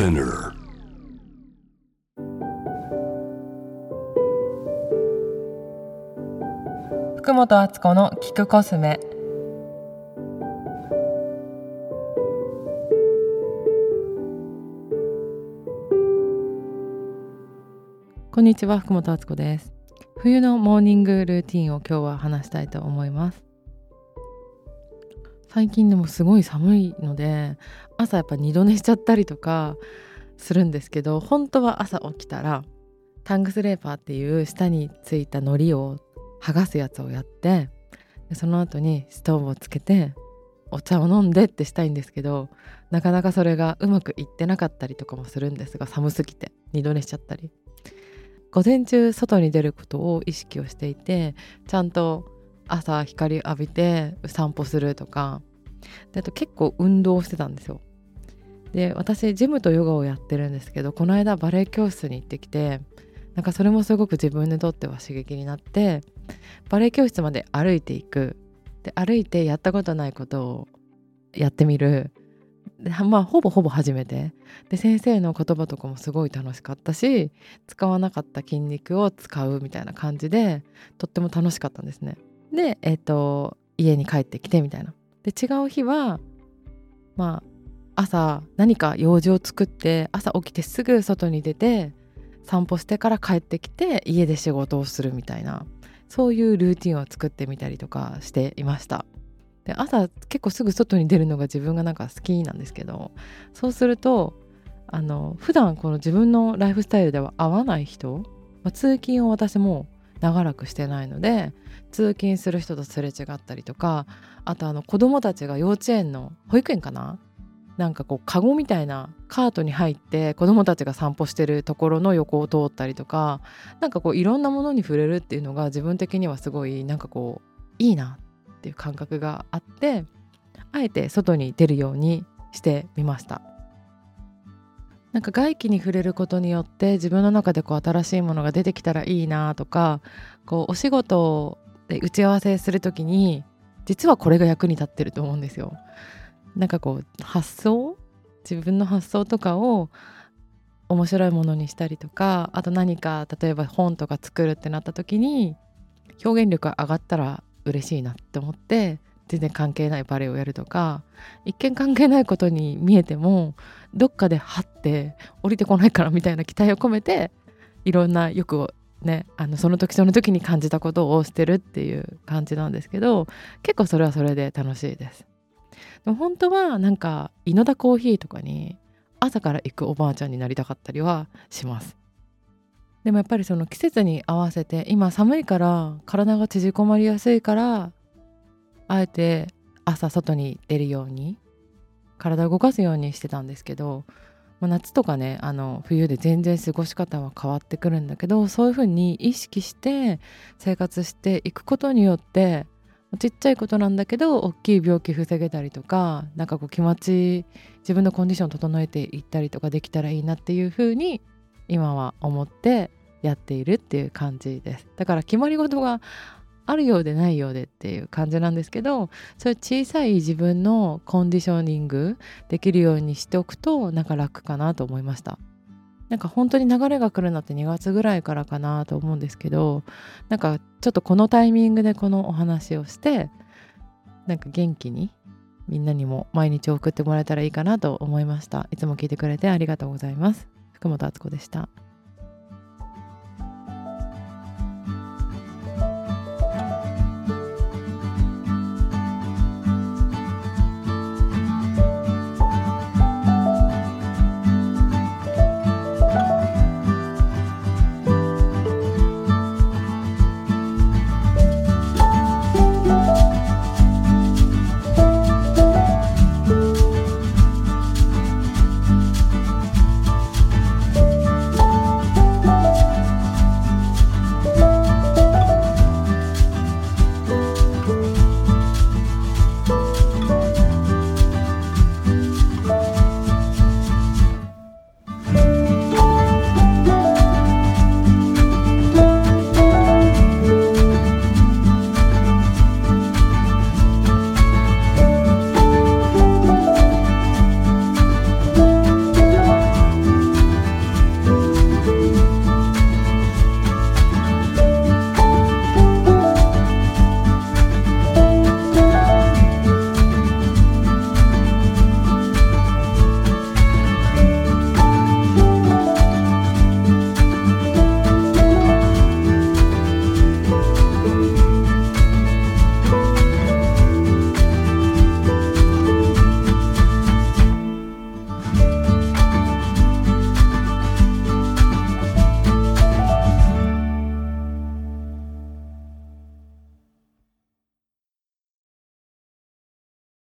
Spinner. 福本敦子の聞くコスメ。こんにちは、福本敦子です。冬のモーニングルーティンを今日は話したいと思います。最近でもすごい寒いので朝やっぱ二度寝しちゃったりとかするんですけど、本当は朝起きたらタングスレーパーっていう下についた糊を剥がすやつをやって、その後にストーブをつけてお茶を飲んでってしたいんですけど、なかなかそれがうまくいってなかったりとかもするんですが、寒すぎて二度寝しちゃったり。午前中外に出ることを意識をしていて、ちゃんと朝光浴びて散歩するとかで、あと結構運動してたんですよ。で、私ジムとヨガをやってるんですけど、この間バレエ教室に行ってきて、なんかそれもすごく自分にとっては刺激になって、バレエ教室まで歩いていくで、歩いてやったことないことをやってみるで、まあほぼ初めてで、先生の言葉とかもすごい楽しかったし、使わなかった筋肉を使うみたいな感じでとっても楽しかったんですね。で、家に帰ってきてみたいな。で、違う日は、まあ、朝何か用事を作って朝起きてすぐ外に出て散歩してから帰ってきて家で仕事をするみたいな、そういうルーティンを作ってみたりとかしていました。で、朝結構すぐ外に出るのが自分がなんか好きなんですけど、そうすると普段この自分のライフスタイルでは合わない人、通勤を私も長らくしてないので通勤する人とすれ違ったりとか、あと子供たちが幼稚園の保育園かな、なんかこうカゴみたいなカートに入って子供たちが散歩してるところの横を通ったりとか、なんかこういろんなものに触れるっていうのが自分的にはすごいなんかこういいなっていう感覚があって、あえて外に出るようにしてみました。なんか外気に触れることによって自分の中でこう新しいものが出てきたらいいなとか、こうお仕事で打ち合わせするときに実はこれが役に立ってると思うんですよ。なんかこう自分の発想とかを面白いものにしたりとか、あと何か例えば本とか作るってなったときに表現力が上がったら嬉しいなって思って、全然関係ないバレエをやるとか、一見関係ないことに見えてもどっかではって降りてこないからみたいな期待を込めて、いろんな欲をね、その時に感じたことをしてるっていう感じなんですけど、結構それはそれで楽しいです。でも本当はなんかイノダコーヒーとかに朝から行くおばあちゃんになりたかったりはします。でもやっぱりその季節に合わせて、今寒いから体が縮こまりやすいから、あえて朝外に出るように体を動かすようにしてたんですけど、夏とかね、冬で全然過ごし方は変わってくるんだけど、そういう風に意識して生活していくことによって、ちっちゃいことなんだけど大きい病気防げたりとか、なんかこう自分のコンディションを整えていったりとかできたらいいなっていう風に今は思ってやっているっていう感じです。だから決まり事があるようでないようでっていう感じなんですけど、そういう小さい自分のコンディショニングできるようにしておくとなんか楽かなと思いました。なんか本当に流れが来るのって2月ぐらいからかなと思うんですけど、なんかちょっとこのタイミングでこのお話をして、なんか元気にみんなにも毎日送ってもらえたらいいかなと思いました。いつも聞いてくれてありがとうございます。福本敦子でした。